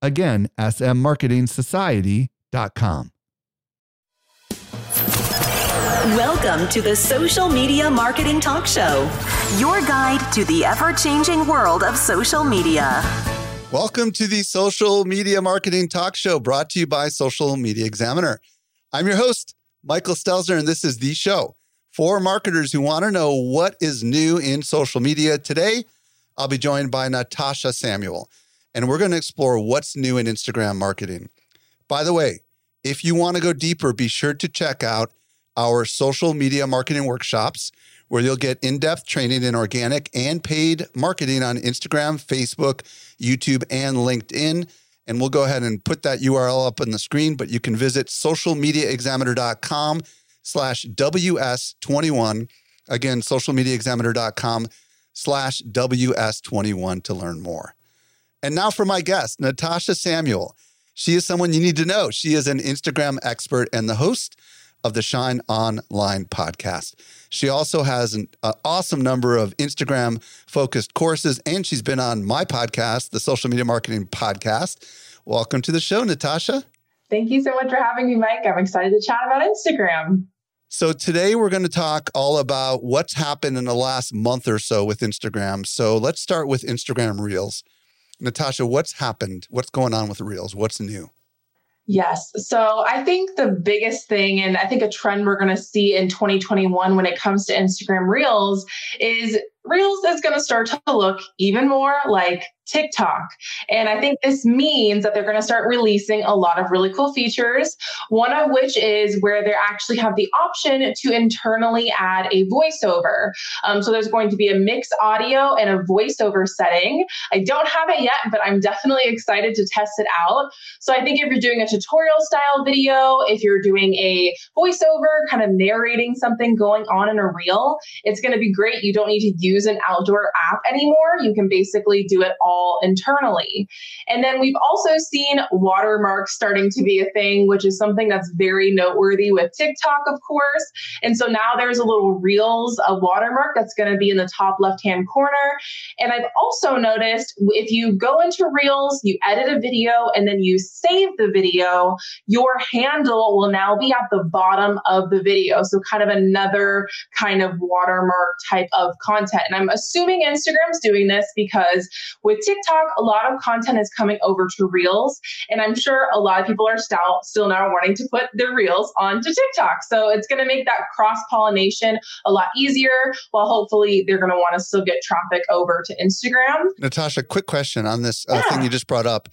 Again, smmarketingsociety.com. Welcome to the Social Media Marketing Talk Show, your guide to the ever-changing world of social media. Welcome to the Social Media Marketing Talk Show, brought to you by Social Media Examiner. I'm your host, Michael Stelzner, and this is the show for marketers who want to know what is new in social media. Today, I'll be joined by Natasha Samuel, and we're going to explore what's new in Instagram marketing. By the way, if you want to go deeper, be sure to check out our Social Media Marketing Workshops, where you'll get in-depth training in organic and paid marketing on Instagram, Facebook, YouTube, and LinkedIn. And we'll go ahead and put that URL up on the screen, but you can visit socialmediaexaminer.com/WS21. Again, socialmediaexaminer.com/WS21 to learn more. And now for my guest, Natasha Samuel. She is someone you need to know. She is an Instagram expert and the host of the Shine Online podcast. She also has an awesome number of Instagram-focused courses, and she's been on my podcast, the Social Media Marketing Podcast. Welcome to the show, Natasha. Thank you so much for having me, Mike. I'm excited to chat about Instagram. So today we're going to talk all about what's happened in the last month or so with Instagram. So let's start with Instagram Reels. Natasha, what's happened? What's going on with Reels? What's new? Yes. So I think the biggest thing, and I think a trend we're going to see in 2021 when it comes to Instagram Reels, is Reels is going to start to look even more like TikTok. And I think this means that they're going to start releasing a lot of really cool features, one of which is where they actually have the option to internally add a voiceover. So there's going to be a mix audio and a voiceover setting. I don't have it yet, but I'm definitely excited to test it out. So I think if you're doing a tutorial style video, if you're doing a voiceover, kind of narrating something going on in a reel, it's going to be great. You don't need to use an outdoor app anymore. You can basically do it all internally. And then we've also seen watermarks starting to be a thing, which is something that's very noteworthy with TikTok, of course. And so now there's a little Reels, a watermark that's going to be in the top left-hand corner. And I've also noticed if you go into Reels, you edit a video, and then you save the video, your handle will now be at the bottom of the video. So kind of another kind of watermark type of content. And I'm assuming Instagram's doing this because with TikTok, a lot of content is coming over to Reels, and I'm sure a lot of people are still now wanting to put their Reels onto TikTok. So it's going to make that cross-pollination a lot easier, while hopefully they're going to want to still get traffic over to Instagram. Natasha, quick question on this thing you just brought up.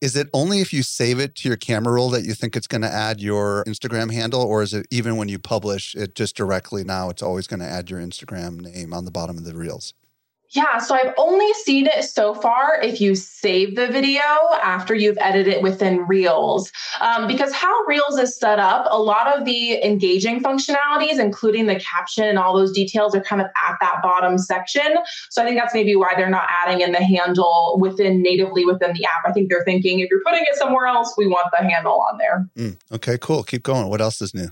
Is it only if you save it to your camera roll that you think it's going to add your Instagram handle, or is it even when you publish it just directly now, it's always going to add your Instagram name on the bottom of the Reels? Yeah, so I've only seen it so far if you save the video after you've edited it within Reels. Because how Reels is set up, a lot of the engaging functionalities, including the caption and all those details, are kind of at that bottom section. So I think that's maybe why they're not adding in the handle natively within the app. I think they're thinking, if you're putting it somewhere else, we want the handle on there. Okay, cool. Keep going. What else is new?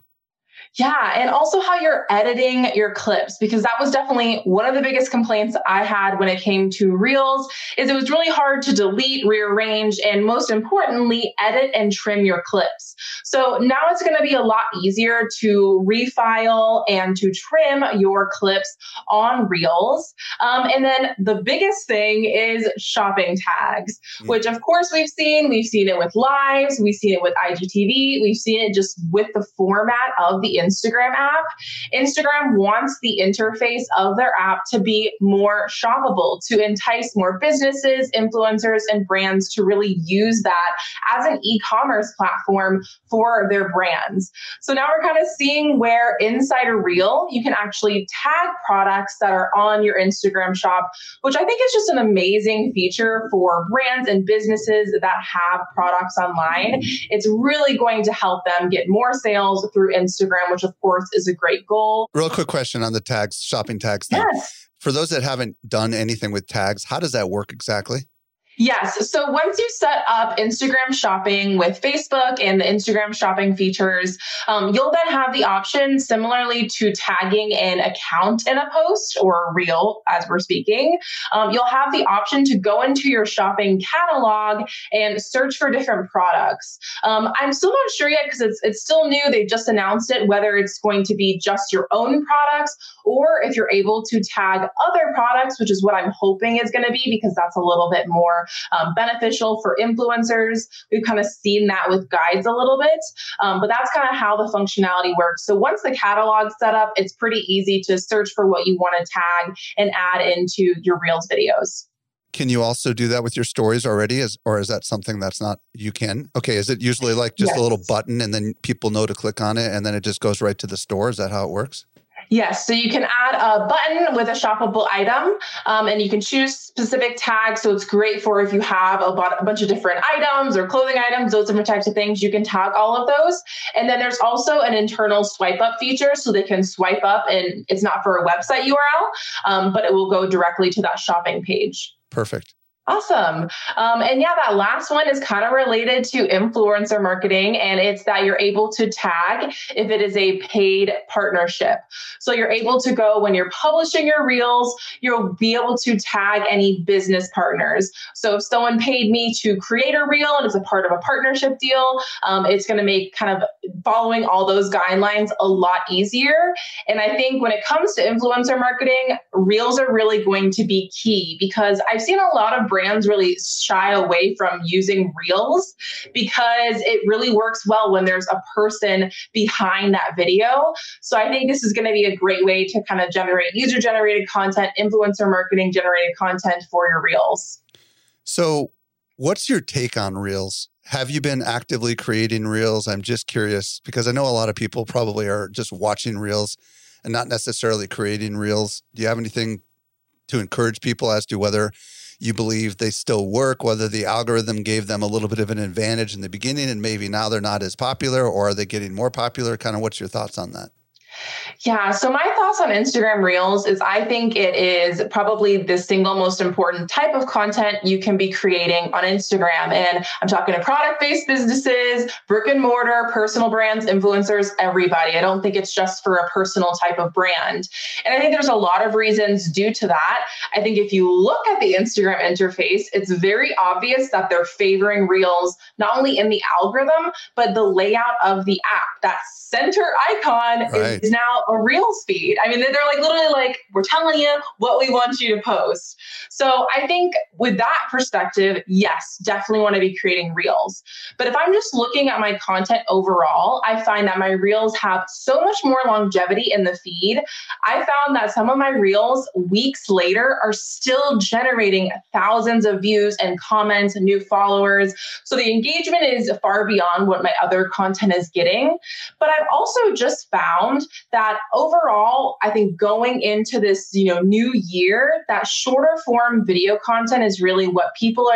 Yeah. And also how you're editing your clips, because that was definitely one of the biggest complaints I had when it came to Reels, is it was really hard to delete, rearrange, and most importantly, edit and trim your clips. So now it's going to be a lot easier to refile and to trim your clips on Reels. And then the biggest thing is shopping tags, which of course we've seen. We've seen it with Lives. We've seen it with IGTV. We've seen it just with the format of the the Instagram app. Instagram wants the interface of their app to be more shoppable, to entice more businesses, influencers, and brands to really use that as an e-commerce platform for their brands. So now we're kind of seeing where inside a reel, you can actually tag products that are on your Instagram shop, which I think is just an amazing feature for brands and businesses that have products online. It's really going to help them get more sales through Instagram, which of course is a great goal. Real quick question on the tags, shopping tags thing. Yes. For those that haven't done anything with tags, how does that work exactly? Yes. So once you set up Instagram shopping with Facebook and the Instagram shopping features, you'll then have the option similarly to tagging an account in a post or a reel as we're speaking. You'll have the option to go into your shopping catalog and search for different products. I'm still not sure yet because it's still new. They've just announced it, whether it's going to be just your own products or if you're able to tag other products, which is what I'm hoping it's going to be because that's a little bit more beneficial for influencers. We've kind of seen that with guides a little bit, but that's kind of how the functionality works. So once the catalog's set up, it's pretty easy to search for what you want to tag and add into your Reels videos. Can you also do that with your stories already? Or is that something that's not, you can? Okay, is it usually like just a little button and then people know to click on it and then it just goes right to the store? Is that how it works? Yes. So you can add a button with a shoppable item and you can choose specific tags. So it's great for if you have a bunch of different items or clothing items, those different types of things, you can tag all of those. And then there's also an internal swipe up feature so they can swipe up and it's not for a website URL, but it will go directly to that shopping page. Perfect. Awesome. And yeah, that last one is kind of related to influencer marketing, and it's that you're able to tag if it is a paid partnership. So you're able to go when you're publishing your reels, you'll be able to tag any business partners. So if someone paid me to create a reel and it's a part of a partnership deal, it's going to make kind of following all those guidelines a lot easier. And I think when it comes to influencer marketing, reels are really going to be key because I've seen a lot of brands really shy away from using reels because it really works well when there's a person behind that video. So I think this is going to be a great way to kind of generate user-generated content, influencer marketing generated content for your reels. So what's your take on reels? Have you been actively creating reels? I'm just curious because I know a lot of people probably are just watching reels and not necessarily creating reels. Do you have anything to encourage people as to whether you believe they still work, whether the algorithm gave them a little bit of an advantage in the beginning and maybe now they're not as popular, or are they getting more popular? Kind of what's your thoughts on that? Yeah. So my thoughts on Instagram Reels is I think it is probably the single most important type of content you can be creating on Instagram. And I'm talking to product-based businesses, brick and mortar, personal brands, influencers, everybody. I don't think it's just for a personal type of brand. And I think there's a lot of reasons due to that. I think if you look at the Instagram interface, it's very obvious that they're favoring Reels, not only in the algorithm, but the layout of the app. That center icon is now a Reels feed. I mean, they're like literally like, we're telling you what we want you to post. So I think with that perspective, yes, definitely want to be creating Reels. But if I'm just looking at my content overall, I find that my Reels have so much more longevity in the feed. I found that some of my Reels weeks later are still generating thousands of views and comments and new followers. So the engagement is far beyond what my other content is getting. But I've also just found that overall, I think going into this, new year, that shorter form video content is really what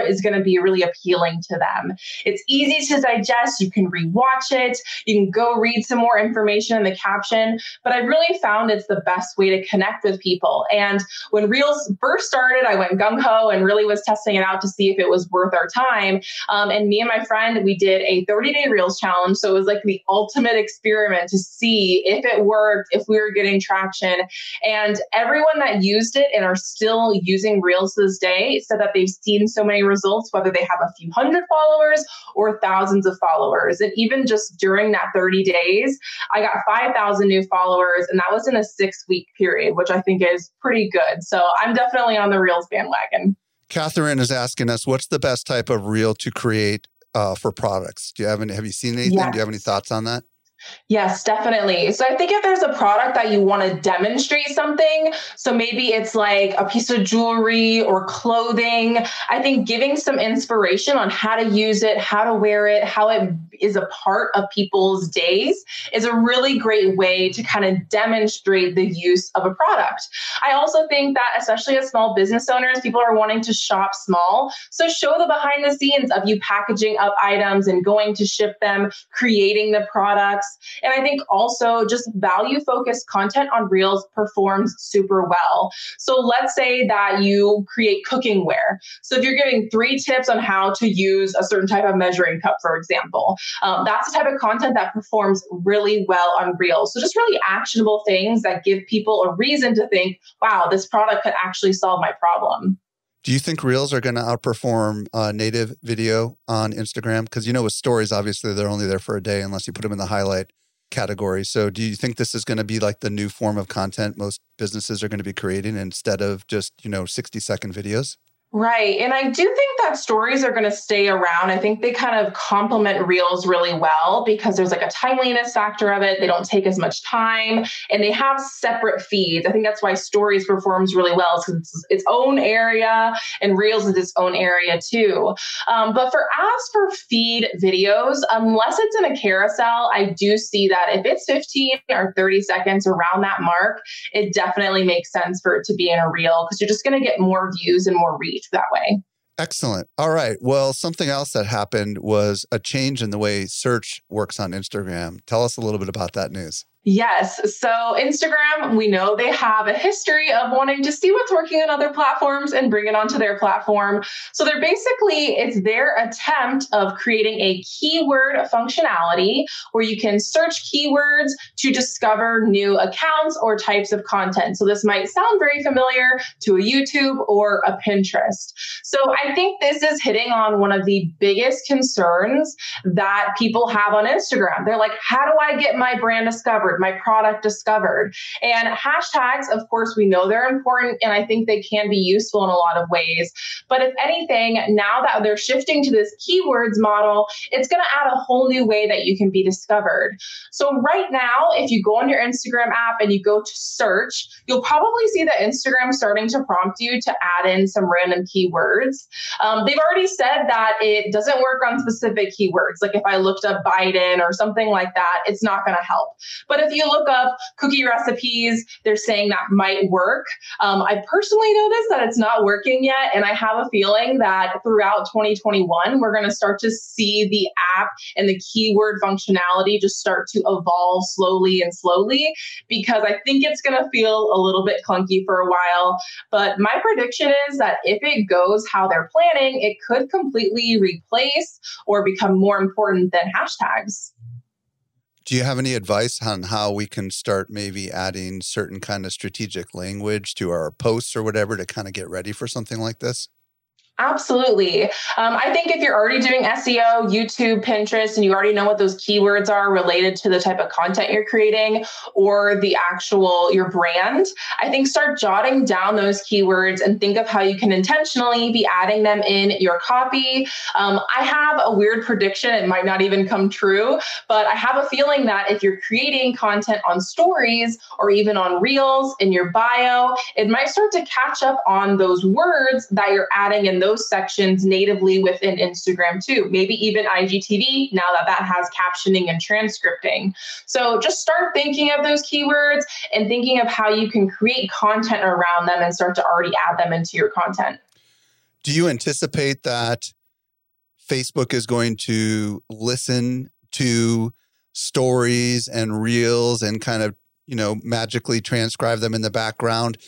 is going to be really appealing to them. It's easy to digest. You can rewatch it. You can go read some more information in the caption, but I really found it's the best way to connect with people. And when Reels first started, I went gung-ho and really was testing it out to see if it was worth our time. And me and my friend, we did a 30-day Reels challenge. So it was like the ultimate experiment to see if it worked, if we were getting traction. And everyone that used it and are still using Reels to this day said that they've seen so many results, whether they have a few hundred followers or thousands of followers. And even just during that 30 days, I got 5,000 new followers, and that was in a 6-week period, which I think is pretty good. So I'm definitely on the Reels bandwagon. Catherine is asking us, what's the best type of reel to create for products? Have you seen anything? Yes. Do you have any thoughts on that? Yes, definitely. So I think if there's a product that you want to demonstrate something, so maybe it's like a piece of jewelry or clothing, I think giving some inspiration on how to use it, how to wear it, how it is a part of people's days is a really great way to kind of demonstrate the use of a product. I also think that especially as small business owners, people are wanting to shop small. So show the behind the scenes of you packaging up items and going to ship them, creating the products. And I think also just value-focused content on Reels performs super well. So let's say that you create cooking wear. So if you're giving 3 tips on how to use a certain type of measuring cup, for example, that's the type of content that performs really well on Reels. So just really actionable things that give people a reason to think, wow, this product could actually solve my problem. Do you think Reels are going to outperform native video on Instagram? Because, you know, with stories, obviously, they're only there for a day unless you put them in the highlight category. So do you think this is going to be like the new form of content most businesses are going to be creating instead of just, you know, 60-second videos? Right. And I do think that stories are going to stay around. I think they kind of complement Reels really well because there's like a timeliness factor of it. They don't take as much time and they have separate feeds. I think that's why stories performs really well because it's its own area and Reels is its own area too. But for as for feed videos, unless it's in a carousel, I do see that if it's 15 or 30 seconds around that mark, it definitely makes sense for it to be in a Reel because you're just going to get more views and more reach that way. Excellent. All right. Well, something else that happened was a change in the way search works on Instagram. Tell us a little bit about that news. Yes. So Instagram, we know they have a history of wanting to see what's working on other platforms and bring it onto their platform. So they're basically, it's their attempt of creating a keyword functionality where you can search keywords to discover new accounts or types of content. So this might sound very familiar to a YouTube or a Pinterest. So I think this is hitting on one of the biggest concerns that people have on Instagram. They're like, how do I get my brand discovered? My product discovered. And hashtags, of course, we know they're important and I think they can be useful in a lot of ways. But if anything, now that they're shifting to this keywords model, it's going to add a whole new way that you can be discovered. So right now, if you go on your Instagram app and you go to search, you'll probably see that Instagram starting to prompt you to add in some random keywords. They've already said that it doesn't work on specific keywords. Like if I looked up Biden or something like that, it's not going to help. But if you look up cookie recipes, they're saying that might work. I personally noticed that it's not working yet. And I have a feeling that throughout 2021, we're going to start to see the app and the keyword functionality just start to evolve slowly and slowly, because I think it's going to feel a little bit clunky for a while. But my prediction is that if it goes how they're planning, it could completely replace or become more important than hashtags. Do you have any advice on how we can start maybe adding certain kind of strategic language to our posts or whatever to kind of get ready for something like this? Absolutely. I think if you're already doing SEO, YouTube, Pinterest, and you already know what those keywords are related to the type of content you're creating or the actual, your brand, I think start jotting down those keywords and think of how you can intentionally be adding them in your copy. I have a weird prediction. It might not even come true, but I have a feeling that if you're creating content on stories or even on Reels in your bio, it might start to catch up on those words that you're adding in those sections natively within Instagram too, maybe even IGTV now that that has captioning and transcripting. So just start thinking of those keywords and thinking of how you can create content around them and start to already add them into your content. Do you anticipate that Facebook is going to listen to stories and Reels and kind of, you know, magically transcribe them in the background?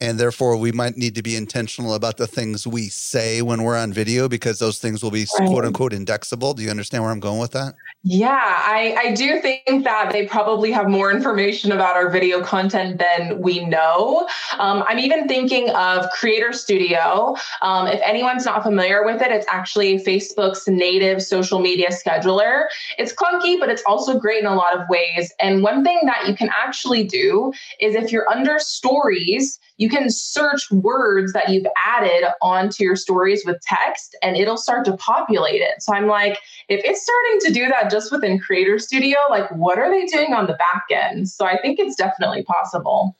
And therefore, we might need to be intentional about the things we say when we're on video because those things will be, quote unquote, indexable. Do you understand where I'm going with that? Yeah, I do think that they probably have more information about our video content than we know. I'm even thinking of Creator Studio. If anyone's not familiar with it, it's actually Facebook's native social media scheduler. It's clunky, but it's also great in a lot of ways. And one thing that you can actually do is if you're under stories, You can search words that you've added onto your stories with text and it'll start to populate it. So I'm like, if it's starting to do that just within Creator Studio, like what are they doing on the back end? So I think it's definitely possible.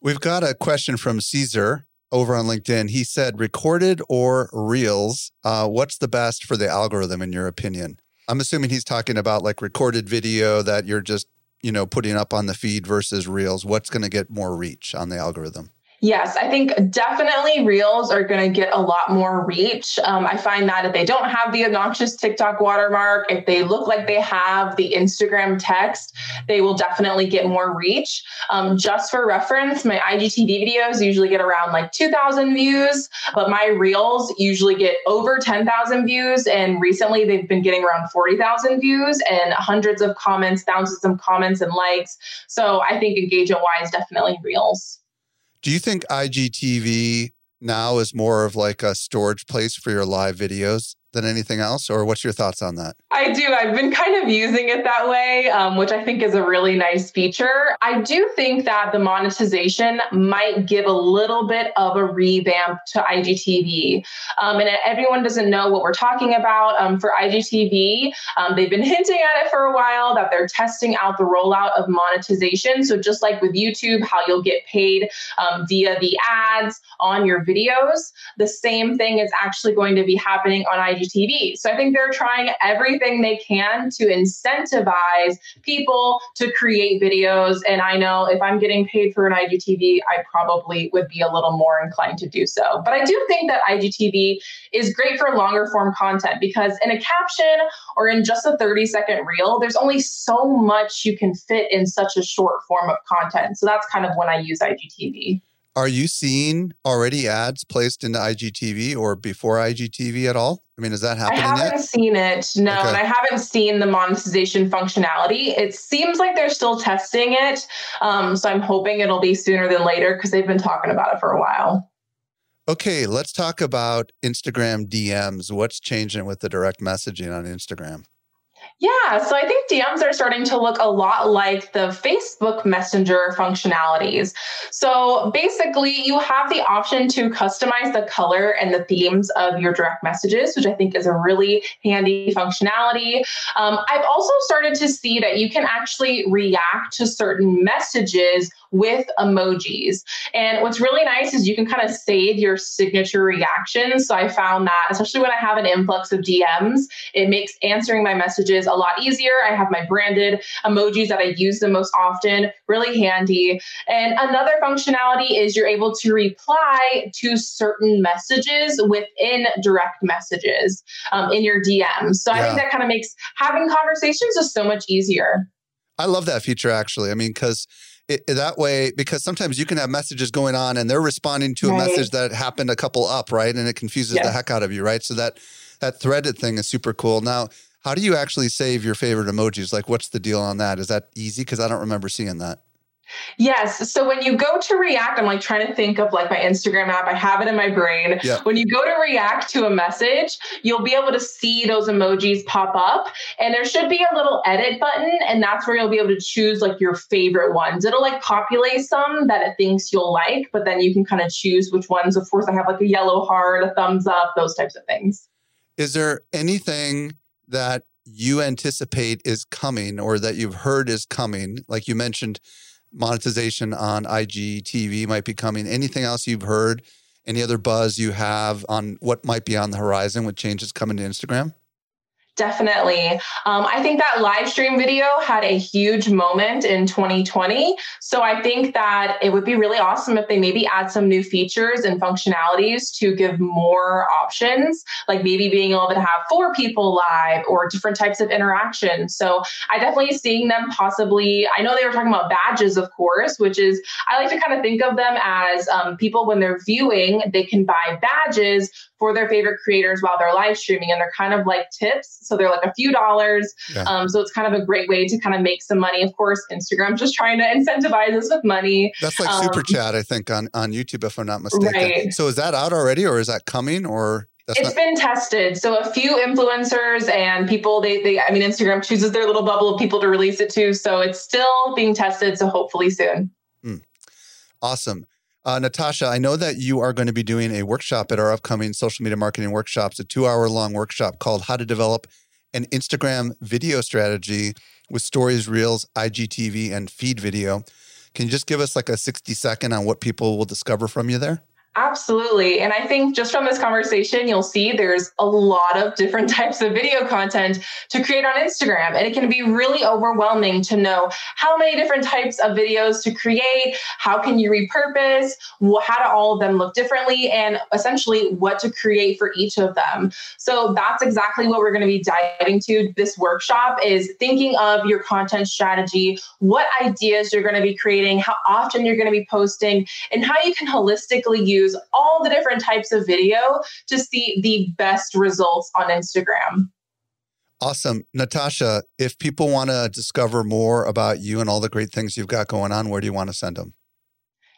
We've got a question from Caesar over on LinkedIn. He said, recorded or Reels, what's the best for the algorithm in your opinion? I'm assuming he's talking about like recorded video that you're just, you know, putting up on the feed versus Reels. What's going to get more reach on the algorithm? Yes, I think definitely Reels are going to get a lot more reach. I find that if they don't have the obnoxious TikTok watermark, if they look like they have the Instagram text, they will definitely get more reach. Just for reference, my IGTV videos usually get around like 2,000 views, but my Reels usually get over 10,000 views. And recently they've been getting around 40,000 views and hundreds of comments, thousands of comments and likes. So I think engagement-wise, definitely Reels. Do you think IGTV now is more of like a storage place for your live videos than anything else? Or what's your thoughts on that? I do. I've been kind of using it that way, which I think is a really nice feature. I do think that the monetization might give a little bit of a revamp to IGTV. And everyone doesn't know what we're talking about for IGTV. They've been hinting at it for a while that they're testing out the rollout of monetization. So just like with YouTube, how you'll get paid via the ads on your videos, the same thing is actually going to be happening on IGTV. So I think they're trying everything they can to incentivize people to create videos. And I know if I'm getting paid for an IGTV, I probably would be a little more inclined to do so. But I do think that IGTV is great for longer form content because in a caption or in just a 30-second reel, there's only so much you can fit in such a short form of content. So that's kind of when I use IGTV. Are you seeing already ads placed into IGTV or before IGTV at all? I mean, is that happening yet? I haven't seen it, no. Okay. And I haven't seen the monetization functionality. It seems like they're still testing it. So I'm hoping it'll be sooner than later because they've been talking about it for a while. Okay, let's talk about Instagram DMs. What's changing with the direct messaging on Instagram? Yeah, so I think DMs are starting to look a lot like the Facebook Messenger functionalities. So basically, you have the option to customize the color and the themes of your direct messages, which I think is a really handy functionality. I've also started to see that you can actually react to certain messages with emojis. And what's really nice is you can kind of save your signature reactions. So I found that, especially when I have an influx of DMs, it makes answering my messages a lot easier. I have my branded emojis that I use the most often, really handy. And another functionality is you're able to reply to certain messages within direct messages in your DMs. So I think that kind of makes having conversations just so much easier. I love that feature, actually. I mean, because sometimes you can have messages going on and they're responding to a message that happened a couple up, right? And it confuses the heck out of you, right? So that threaded thing is super cool. Now, how do you actually save your favorite emojis? Like, what's the deal on that? Is that easy? Because I don't remember seeing that. Yes. So when you go to react, I'm like trying to think of like my Instagram app. I have it in my brain. Yeah. When you go to react to a message, you'll be able to see those emojis pop up and there should be a little edit button. And that's where you'll be able to choose like your favorite ones. It'll like populate some that it thinks you'll like, but then you can kind of choose which ones. Of course, I have like a yellow heart, a thumbs up, those types of things. Is there anything that you anticipate is coming or that you've heard is coming? Like you mentioned, monetization on IGTV might be coming. Anything else you've heard? Any other buzz you have on what might be on the horizon with changes coming to Instagram? Definitely. I think that live stream video had a huge moment in 2020. So I think that it would be really awesome if they maybe add some new features and functionalities to give more options, like maybe being able to have 4 people live or different types of interaction. So I definitely seeing them possibly, I know they were talking about badges, of course, which is, I like to kind of think of them as people when they're viewing, they can buy badges for their favorite creators while they're live streaming. And they're kind of like tips. So they're like a few dollars. Yeah. So it's kind of a great way to kind of make some money. Of course, Instagram's just trying to incentivize us with money. That's like super chat, I think, on YouTube, if I'm not mistaken. Right. So is that out already or is that coming or... It's been tested. So a few influencers and people, they Instagram chooses their little bubble of people to release it to. So it's still being tested. So hopefully soon. Awesome. Natasha, I know that you are going to be doing a workshop at our upcoming Social Media Marketing Workshops, a 2-hour-long workshop called How to Develop an Instagram Video Strategy with Stories, Reels, IGTV, and Feed Video. Can you just give us like a 60-second on what people will discover from you there? Absolutely. And I think just from this conversation, you'll see there's a lot of different types of video content to create on Instagram. And it can be really overwhelming to know how many different types of videos to create, how can you repurpose, how do all of them look differently, and essentially what to create for each of them. So that's exactly what we're going to be diving into this workshop, is thinking of your content strategy, what ideas you're going to be creating, how often you're going to be posting, and how you can holistically use all the different types of video to see the best results on Instagram. Awesome. Natasha, if people want to discover more about you and all the great things you've got going on, where do you want to send them?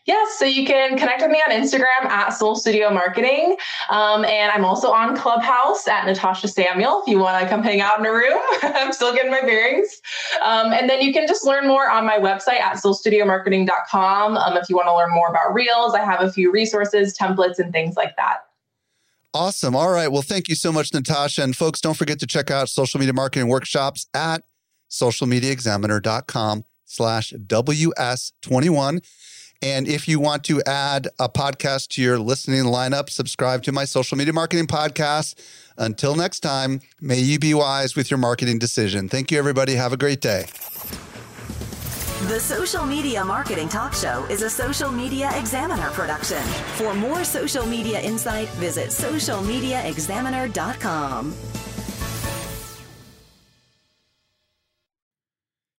Yes. So you can connect with me on Instagram at Soul Studio Marketing. And I'm also on Clubhouse at Natasha Samuel, if you want to come hang out in a room. I'm still getting my bearings. And then you can just learn more on my website at soulstudiomarketing.com. If you want to learn more about Reels, I have a few resources, templates, and things like that. Awesome. All right. Well, thank you so much, Natasha. And folks, don't forget to check out Social Media Marketing Workshops at socialmediaexaminer.com/WS21. And if you want to add a podcast to your listening lineup, subscribe to my Social Media Marketing Podcast. Until next time, may you be wise with your marketing decision. Thank you, everybody. Have a great day. The Social Media Marketing Talk Show is a Social Media Examiner production. For more social media insight, visit socialmediaexaminer.com.